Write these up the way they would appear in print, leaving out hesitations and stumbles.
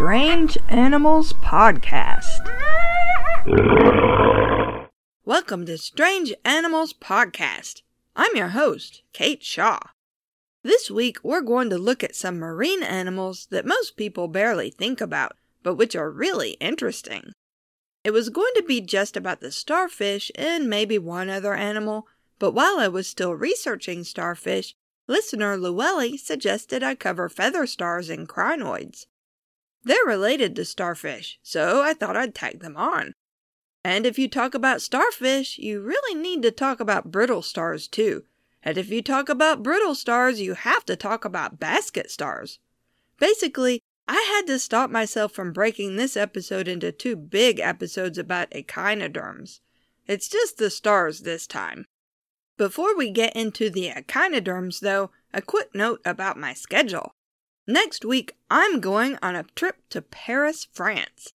Strange Animals Podcast. Welcome to Strange Animals Podcast. I'm your host, Kate Shaw. This week we're going to look at some marine animals that most people barely think about, but which are really interesting. It was going to be just about the starfish and maybe one other animal, but while I was still researching starfish, listener Llewelly suggested I cover feather stars and crinoids. They're related to starfish, so I thought I'd tag them on. And if you talk about starfish, you really need to talk about brittle stars too. And if you talk about brittle stars, you have to talk about basket stars. Basically, I had to stop myself from breaking this episode into two big episodes about echinoderms. It's just the stars this time. Before we get into the echinoderms, though, a quick note about my schedule. Next week, I'm going on a trip to Paris, France.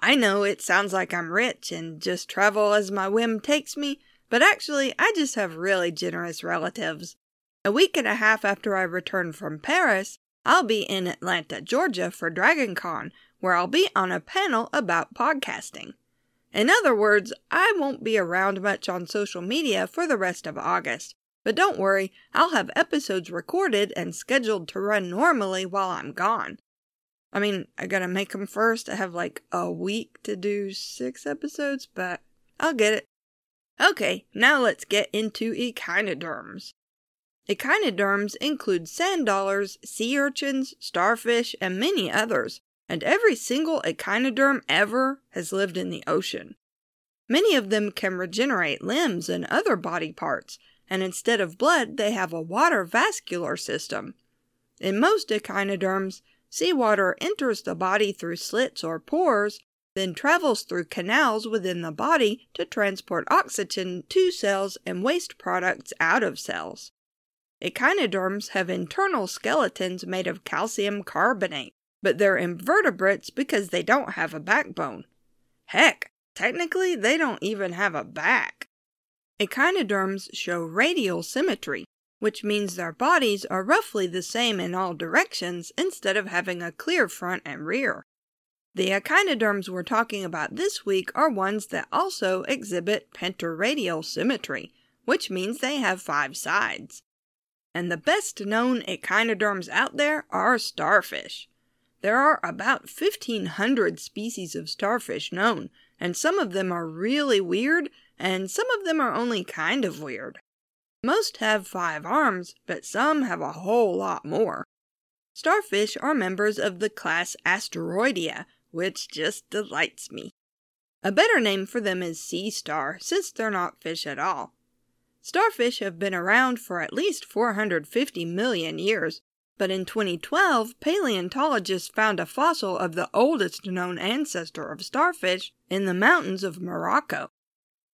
I know it sounds like I'm rich and just travel as my whim takes me, but actually, I just have really generous relatives. A week and a half after I return from Paris, I'll be in Atlanta, Georgia for DragonCon, where I'll be on a panel about podcasting. In other words, I won't be around much on social media for the rest of August, but don't worry, I'll have episodes recorded and scheduled to run normally while I'm gone. I mean, I gotta make them first. I have like a week to do 6 episodes, but I'll get it. Okay, now let's get into echinoderms. Echinoderms include sand dollars, sea urchins, starfish, and many others. And every single echinoderm ever has lived in the ocean. Many of them can regenerate limbs and other body parts, and instead of blood, they have a water vascular system. In most echinoderms, seawater enters the body through slits or pores, then travels through canals within the body to transport oxygen to cells and waste products out of cells. Echinoderms have internal skeletons made of calcium carbonate, but they're invertebrates because they don't have a backbone. Heck, technically they don't even have a back. Echinoderms show radial symmetry, which means their bodies are roughly the same in all directions instead of having a clear front and rear. The echinoderms we're talking about this week are ones that also exhibit pentaradial symmetry, which means they have 5 sides. And the best known echinoderms out there are starfish. There are about 1,500 species of starfish known, and some of them are really weird, and some of them are only kind of weird. Most have 5 arms, but some have a whole lot more. Starfish are members of the class Asteroidea, which just delights me. A better name for them is sea star, since they're not fish at all. Starfish have been around for at least 450 million years, but in 2012, paleontologists found a fossil of the oldest known ancestor of starfish in the mountains of Morocco.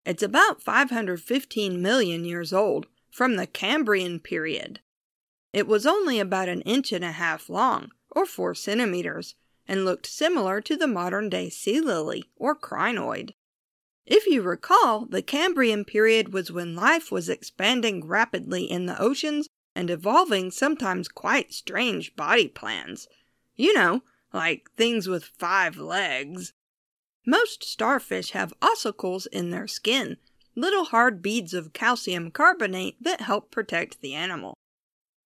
It's about 515 million years old, from the Cambrian period. It was only about 1.5 inches long, or 4 centimeters, and looked similar to the modern-day sea lily, or crinoid. If you recall, the Cambrian period was when life was expanding rapidly in the oceans and evolving sometimes quite strange body plans. You know, like things with 5 legs. Most starfish have ossicles in their skin, little hard beads of calcium carbonate that help protect the animal.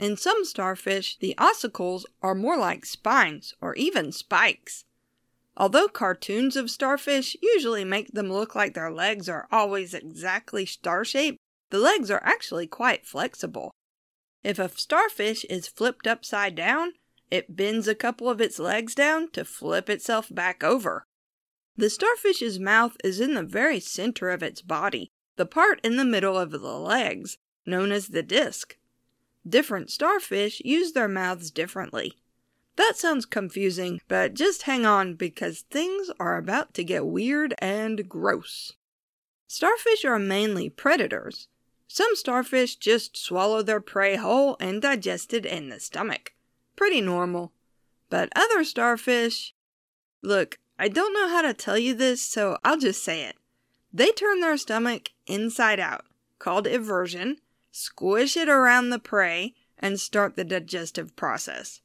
In some starfish, the ossicles are more like spines or even spikes. Although cartoons of starfish usually make them look like their legs are always exactly star-shaped, the legs are actually quite flexible. If a starfish is flipped upside down, it bends a couple of its legs down to flip itself back over. The starfish's mouth is in the very center of its body, the part in the middle of the legs, known as the disc. Different starfish use their mouths differently. That sounds confusing, but just hang on because things are about to get weird and gross. Starfish are mainly predators. Some starfish just swallow their prey whole and digest it in the stomach. Pretty normal. But other starfish... Look, I don't know how to tell you this, so I'll just say it. They turn their stomach inside out, called eversion, squish it around the prey, and start the digestive process.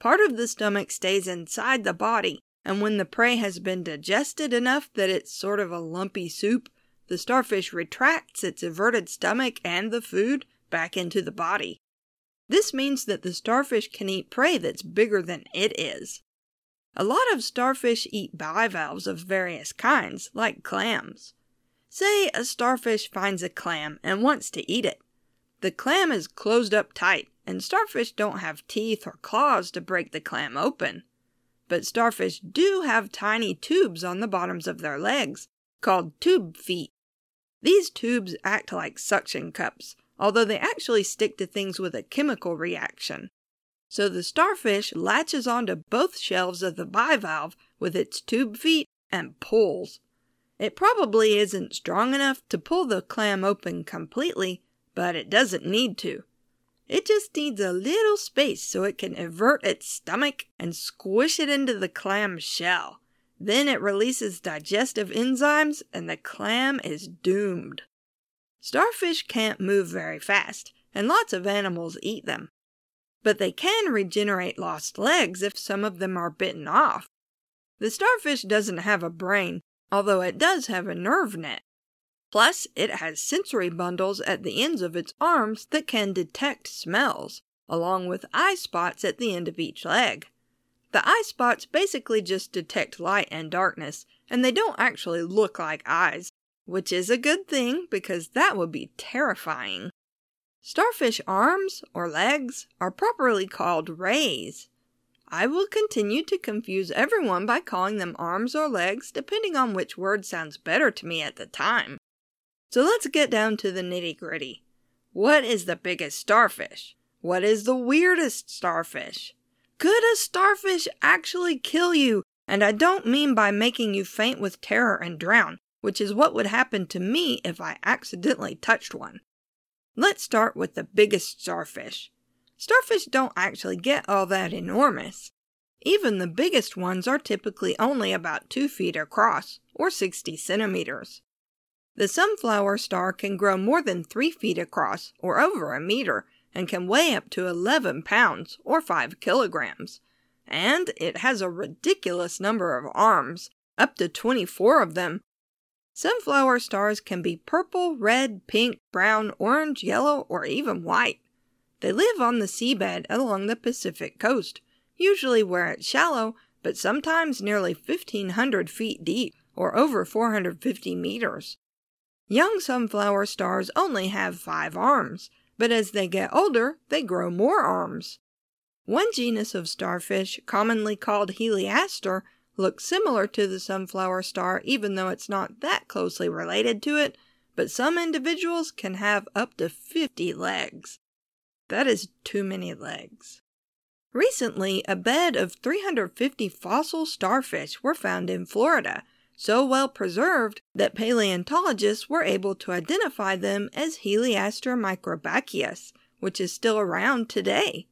Part of the stomach stays inside the body, and when the prey has been digested enough that it's sort of a lumpy soup, the starfish retracts its inverted stomach and the food back into the body. This means that the starfish can eat prey that's bigger than it is. A lot of starfish eat bivalves of various kinds, like clams. Say a starfish finds a clam and wants to eat it. The clam is closed up tight, and starfish don't have teeth or claws to break the clam open. But starfish do have tiny tubes on the bottoms of their legs, called tube feet. These tubes act like suction cups, although they actually stick to things with a chemical reaction. So the starfish latches onto both shelves of the bivalve with its tube feet and pulls. It probably isn't strong enough to pull the clam open completely, but it doesn't need to. It just needs a little space so it can invert its stomach and squish it into the clam shell. Then it releases digestive enzymes and the clam is doomed. Starfish can't move very fast, and lots of animals eat them. But they can regenerate lost legs if some of them are bitten off. The starfish doesn't have a brain, although it does have a nerve net. Plus, it has sensory bundles at the ends of its arms that can detect smells, along with eye spots at the end of each leg. The eye spots basically just detect light and darkness, and they don't actually look like eyes, which is a good thing because that would be terrifying. Starfish arms, or legs, are properly called rays. I will continue to confuse everyone by calling them arms or legs depending on which word sounds better to me at the time. So let's get down to the nitty-gritty. What is the biggest starfish? What is the weirdest starfish? Could a starfish actually kill you? And I don't mean by making you faint with terror and drown, which is what would happen to me if I accidentally touched one. Let's start with the biggest starfish. Starfish don't actually get all that enormous. Even the biggest ones are typically only about 2 feet across, or 60 centimeters. The sunflower star can grow more than 3 feet across, or over a meter, and can weigh up to 11 pounds, or 5 kilograms. And it has a ridiculous number of arms, up to 24 of them. Sunflower stars can be purple, red, pink, brown, orange, yellow, or even white. They live on the seabed along the Pacific coast, usually where it's shallow, but sometimes nearly 1,500 feet deep, or over 450 meters. Young sunflower stars only have 5 arms, but as they get older, they grow more arms. One genus of starfish, commonly called Heliaster, looks similar to the sunflower star even though it's not that closely related to it, but some individuals can have up to 50 legs. That is too many legs. Recently, a bed of 350 fossil starfish were found in Florida, so well preserved that paleontologists were able to identify them as Heliaster microbrachias, which is still around today.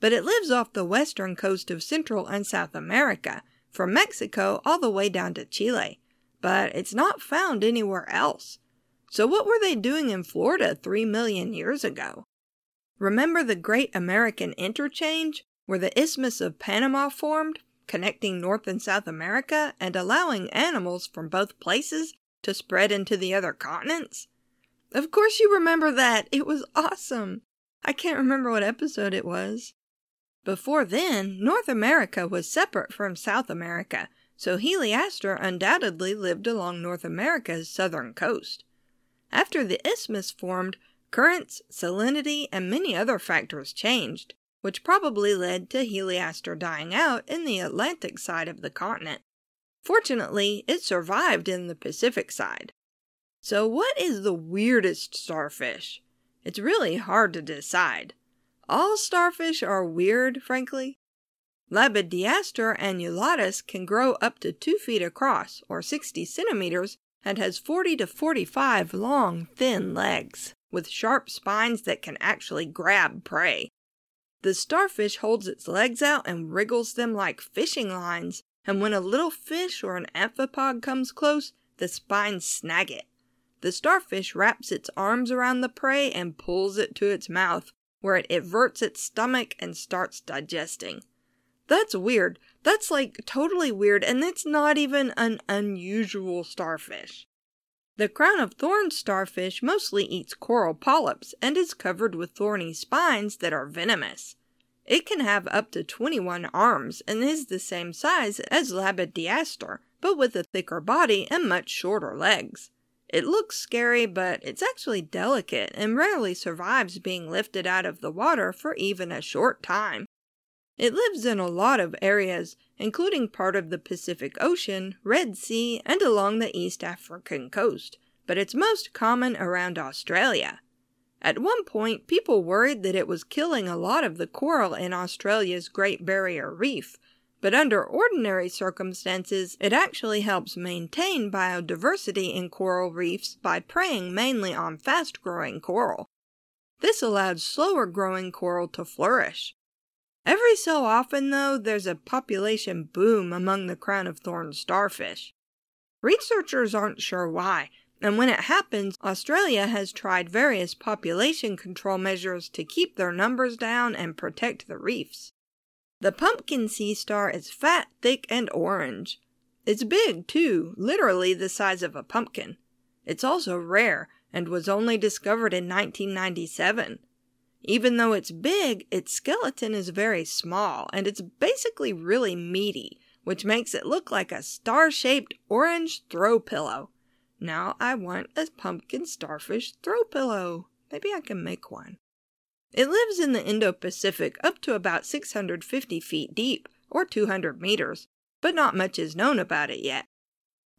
But it lives off the western coast of Central and South America, from Mexico all the way down to Chile, but it's not found anywhere else. So what were they doing in Florida 3 million years ago? Remember the Great American Interchange, where the Isthmus of Panama formed, connecting North and South America and allowing animals from both places to spread into the other continents? Of course you remember that! It was awesome! I can't remember what episode it was. Before then, North America was separate from South America, so Heliaster undoubtedly lived along North America's southern coast. After the isthmus formed, currents, salinity, and many other factors changed, which probably led to Heliaster dying out in the Atlantic side of the continent. Fortunately, it survived in the Pacific side. So what is the weirdest starfish? It's really hard to decide. All starfish are weird, frankly. Labidiaster annulatus can grow up to 2 feet across, or 60 centimeters, and has 40 to 45 long, thin legs, with sharp spines that can actually grab prey. The starfish holds its legs out and wriggles them like fishing lines, and when a little fish or an amphipod comes close, the spines snag it. The starfish wraps its arms around the prey and pulls it to its mouth, where it inverts its stomach and starts digesting. That's weird. That's like totally weird, and it's not even an unusual starfish. The Crown of Thorns starfish mostly eats coral polyps and is covered with thorny spines that are venomous. It can have up to 21 arms and is the same size as Labidiaster, but with a thicker body and much shorter legs. It looks scary, but it's actually delicate and rarely survives being lifted out of the water for even a short time. It lives in a lot of areas, including part of the Pacific Ocean, Red Sea, and along the East African coast, but it's most common around Australia. At one point, people worried that it was killing a lot of the coral in Australia's Great Barrier Reef, but under ordinary circumstances, it actually helps maintain biodiversity in coral reefs by preying mainly on fast-growing coral. This allowed slower-growing coral to flourish. Every so often, though, there's a population boom among the Crown of Thorns starfish. Researchers aren't sure why, and when it happens, Australia has tried various population control measures to keep their numbers down and protect the reefs. The pumpkin sea star is fat, thick, and orange. It's big, too, literally the size of a pumpkin. It's also rare, and was only discovered in 1997. Even though it's big, its skeleton is very small, and it's basically really meaty, which makes it look like a star-shaped orange throw pillow. Now I want a pumpkin starfish throw pillow. Maybe I can make one. It lives in the Indo-Pacific up to about 650 feet deep, or 200 meters, but not much is known about it yet.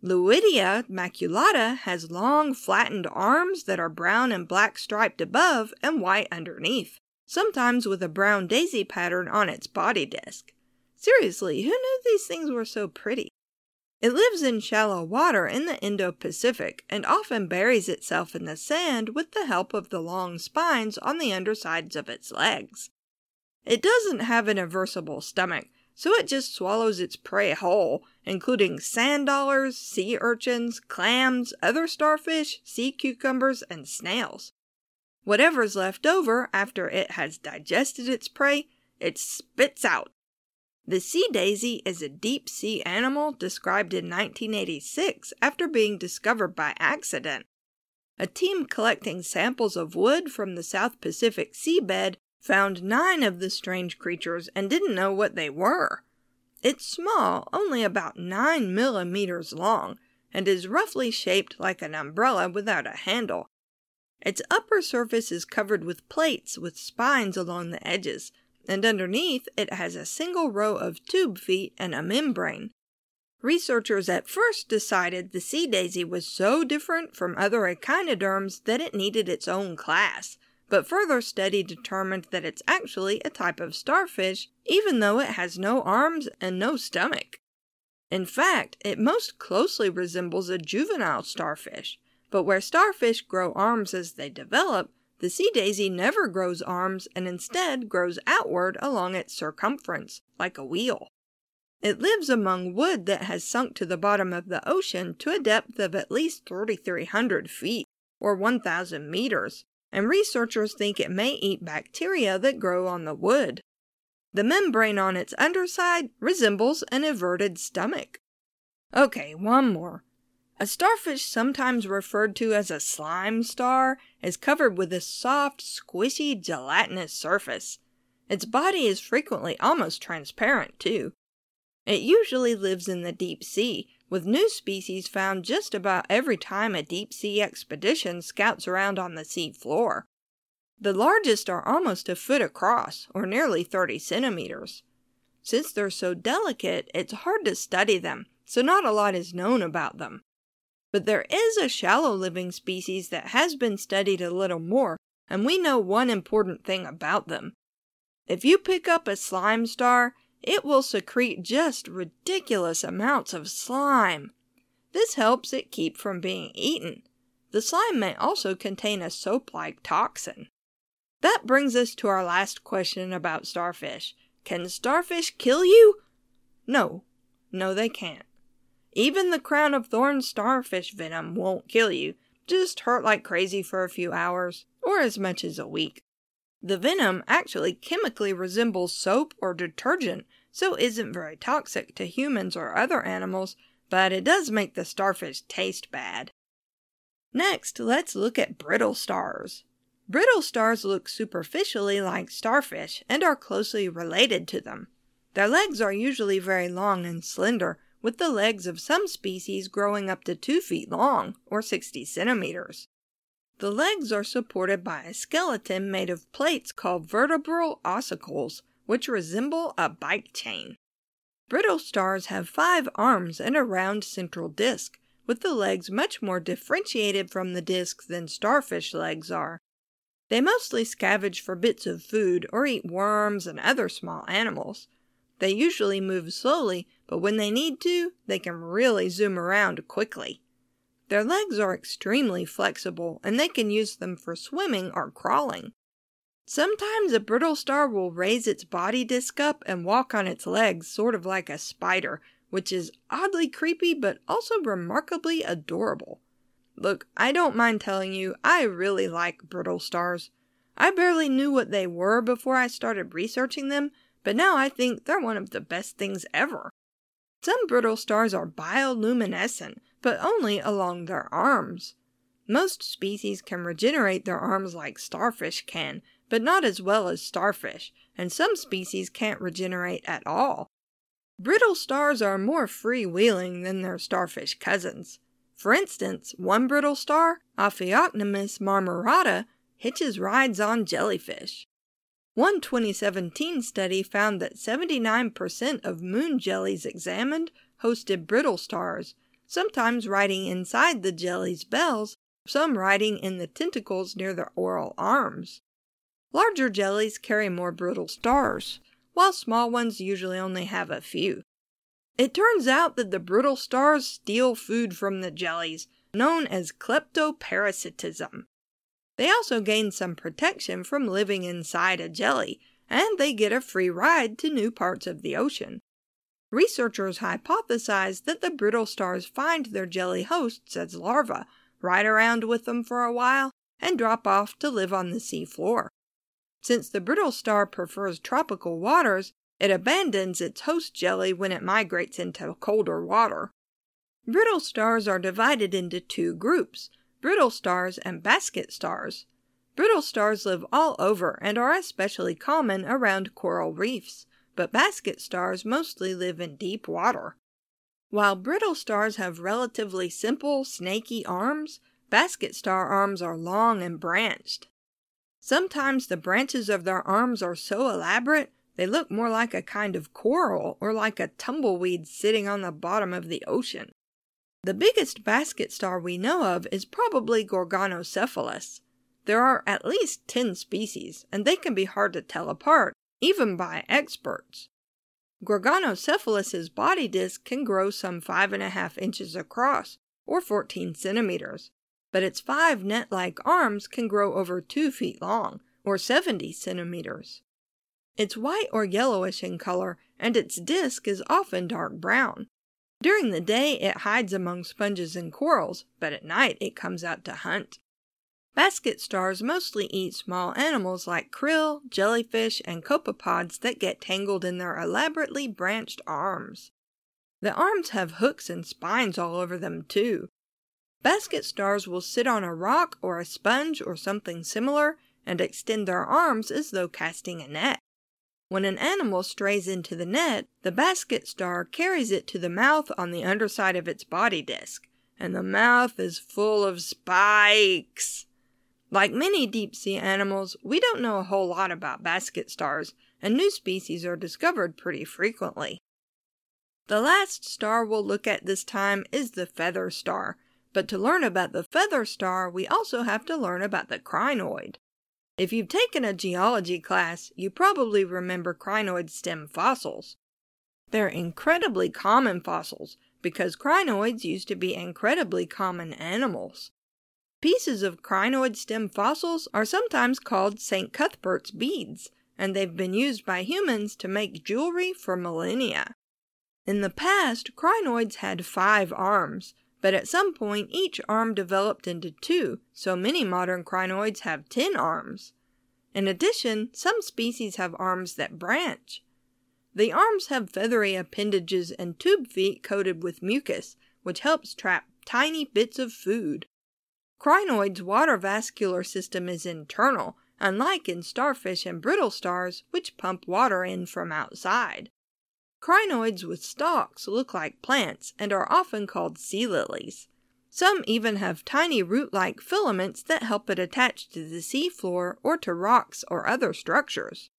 Luidia maculata has long, flattened arms that are brown and black striped above and white underneath, sometimes with a brown daisy pattern on its body disc. Seriously, who knew these things were so pretty? It lives in shallow water in the Indo-Pacific and often buries itself in the sand with the help of the long spines on the undersides of its legs. It doesn't have an eversible stomach, so it just swallows its prey whole, including sand dollars, sea urchins, clams, other starfish, sea cucumbers, and snails. Whatever's left over after it has digested its prey, it spits out. The sea daisy is a deep-sea animal described in 1986 after being discovered by accident. A team collecting samples of wood from the South Pacific seabed found 9 of the strange creatures and didn't know what they were. It's small, only about 9 millimeters long, and is roughly shaped like an umbrella without a handle. Its upper surface is covered with plates with spines along the edges, and underneath it has a single row of tube feet and a membrane. Researchers at first decided the sea daisy was so different from other echinoderms that it needed its own class, but further study determined that it's actually a type of starfish, even though it has no arms and no stomach. In fact, it most closely resembles a juvenile starfish, but where starfish grow arms as they develop, the sea daisy never grows arms and instead grows outward along its circumference, like a wheel. It lives among wood that has sunk to the bottom of the ocean to a depth of at least 3,300 feet, or 1,000 meters, and researchers think it may eat bacteria that grow on the wood. The membrane on its underside resembles an everted stomach. Okay, one more. A starfish, sometimes referred to as a slime star, is covered with a soft, squishy, gelatinous surface. Its body is frequently almost transparent, too. It usually lives in the deep sea, with new species found just about every time a deep-sea expedition scouts around on the sea floor. The largest are almost a foot across, or nearly 30 centimeters. Since they're so delicate, it's hard to study them, so not a lot is known about them. But there is a shallow-living species that has been studied a little more, and we know one important thing about them. If you pick up a slime star, it will secrete just ridiculous amounts of slime. This helps it keep from being eaten. The slime may also contain a soap-like toxin. That brings us to our last question about starfish. Can starfish kill you? No, they can't. Even the Crown of Thorns starfish venom won't kill you, just hurt like crazy for a few hours, or as much as a week. The venom actually chemically resembles soap or detergent, so isn't very toxic to humans or other animals, but it does make the starfish taste bad. Next, let's look at brittle stars. Brittle stars look superficially like starfish and are closely related to them. Their legs are usually very long and slender, with the legs of some species growing up to 2 feet long, or 60 centimeters. The legs are supported by a skeleton made of plates called vertebral ossicles, which resemble a bike chain. Brittle stars have 5 arms and a round central disc, with the legs much more differentiated from the disc than starfish legs are. They mostly scavenge for bits of food or eat worms and other small animals. They usually move slowly, but when they need to, they can really zoom around quickly. Their legs are extremely flexible, and they can use them for swimming or crawling. Sometimes a brittle star will raise its body disc up and walk on its legs, sort of like a spider, which is oddly creepy but also remarkably adorable. Look, I don't mind telling you, I really like brittle stars. I barely knew what they were before I started researching them, but now I think they're one of the best things ever. Some brittle stars are bioluminescent, but only along their arms. Most species can regenerate their arms like starfish can, but not as well as starfish, and some species can't regenerate at all. Brittle stars are more free-wheeling than their starfish cousins. For instance, one brittle star, Ophiocnemis marmorata, hitches rides on jellyfish. One 2017 study found that 79% of moon jellies examined hosted brittle stars, sometimes riding inside the jelly's bells, some riding in the tentacles near their oral arms. Larger jellies carry more brittle stars, while small ones usually only have a few. It turns out that the brittle stars steal food from the jellies, known as kleptoparasitism. They also gain some protection from living inside a jelly, and they get a free ride to new parts of the ocean. Researchers hypothesized that the brittle stars find their jelly hosts as larvae, ride around with them for a while, and drop off to live on the sea floor. Since the brittle star prefers tropical waters, it abandons its host jelly when it migrates into colder water. Brittle stars are divided into 2 groups, brittle stars and basket stars. Brittle stars live all over and are especially common around coral reefs, but basket stars mostly live in deep water. While brittle stars have relatively simple, snaky arms, basket star arms are long and branched. Sometimes the branches of their arms are so elaborate they look more like a kind of coral or like a tumbleweed sitting on the bottom of the ocean. The biggest basket star we know of is probably Gorgonocephalus. There are at least 10 species, and they can be hard to tell apart, even by experts. Gorgonocephalus's body disc can grow some 5.5 inches across, or 14 centimeters, but its 5 net-like arms can grow over 2 feet long, or 70 centimeters. It's white or yellowish in color, and its disc is often dark brown. During the day, it hides among sponges and corals, but at night it comes out to hunt. Basket stars mostly eat small animals like krill, jellyfish, and copepods that get tangled in their elaborately branched arms. The arms have hooks and spines all over them, too. Basket stars will sit on a rock or a sponge or something similar and extend their arms as though casting a net. When an animal strays into the net, the basket star carries it to the mouth on the underside of its body disc, and the mouth is full of spikes. Like many deep-sea animals, we don't know a whole lot about basket stars, and new species are discovered pretty frequently. The last star we'll look at this time is the feather star, but to learn about the feather star, we also have to learn about the crinoid. If you've taken a geology class, you probably remember crinoid stem fossils. They're incredibly common fossils because crinoids used to be incredibly common animals. Pieces of crinoid stem fossils are sometimes called St. Cuthbert's beads, and they've been used by humans to make jewelry for millennia. In the past, crinoids had 5 arms, but at some point each arm developed into 2, so many modern crinoids have 10 arms. In addition, some species have arms that branch. The arms have feathery appendages and tube feet coated with mucus, which helps trap tiny bits of food. Crinoids' water vascular system is internal, unlike in starfish and brittle stars, which pump water in from outside. Crinoids with stalks look like plants and are often called sea lilies. Some even have tiny root-like filaments that help it attach to the seafloor or to rocks or other structures.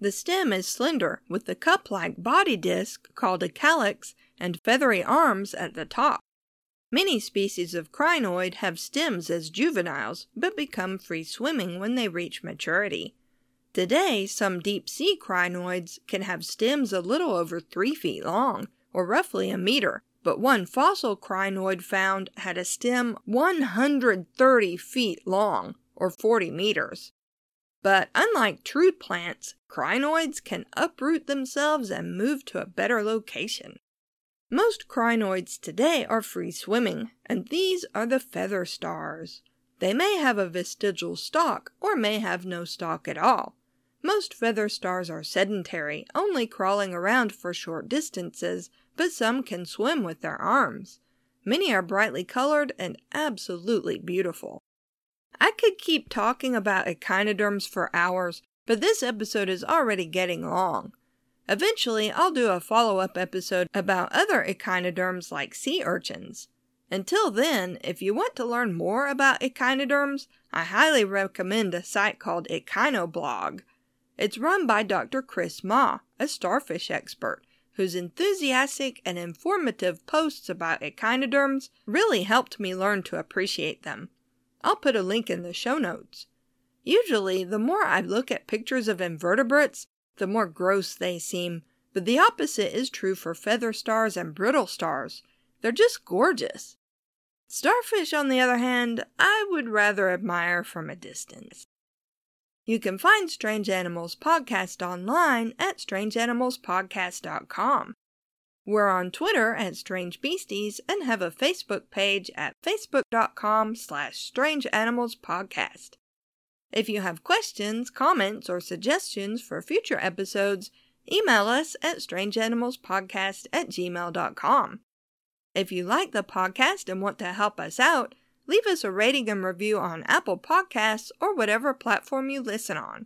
The stem is slender, with the cup-like body disc, called a calyx, and feathery arms at the top. Many species of crinoid have stems as juveniles, but become free-swimming when they reach maturity. Today, some deep-sea crinoids can have stems a little over 3 feet long, or roughly a meter, but one fossil crinoid found had a stem 130 feet long, or 40 meters. But unlike true plants, crinoids can uproot themselves and move to a better location. Most crinoids today are free-swimming, and these are the feather stars. They may have a vestigial stalk or may have no stalk at all. Most feather stars are sedentary, only crawling around for short distances, but some can swim with their arms. Many are brightly colored and absolutely beautiful. I could keep talking about echinoderms for hours, but this episode is already getting long. Eventually, I'll do a follow-up episode about other echinoderms like sea urchins. Until then, if you want to learn more about echinoderms, I highly recommend a site called Echinoblog. It's run by Dr. Chris Ma, a starfish expert, whose enthusiastic and informative posts about echinoderms really helped me learn to appreciate them. I'll put a link in the show notes. Usually, the more I look at pictures of invertebrates, the more gross they seem, but the opposite is true for feather stars and brittle stars. They're just gorgeous. Starfish, on the other hand, I would rather admire from a distance. You can find Strange Animals Podcast online at strangeanimalspodcast.com. We're on Twitter at Strange Beasties and have a Facebook page at facebook.com/strangeanimalspodcast. If you have questions, comments, or suggestions for future episodes, email us at strangeanimalspodcast@gmail.com. If you like the podcast and want to help us out, leave us a rating and review on Apple Podcasts or whatever platform you listen on.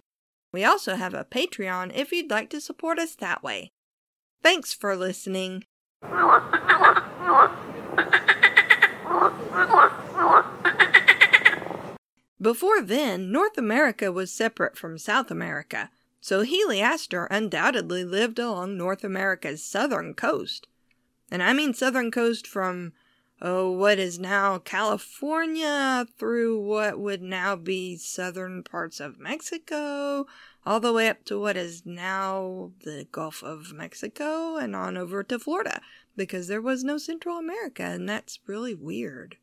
We also have a Patreon if you'd like to support us that way. Thanks for listening. Before then, North America was separate from South America, so Heliaster undoubtedly lived along North America's southern coast. And I mean southern coast from, what is now California through what would now be southern parts of Mexico, all the way up to what is now the Gulf of Mexico and on over to Florida, because there was no Central America, and that's really weird.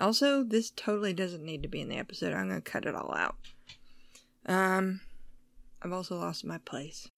Also, this totally doesn't need to be in the episode. I'm going to cut it all out. I've also lost my place.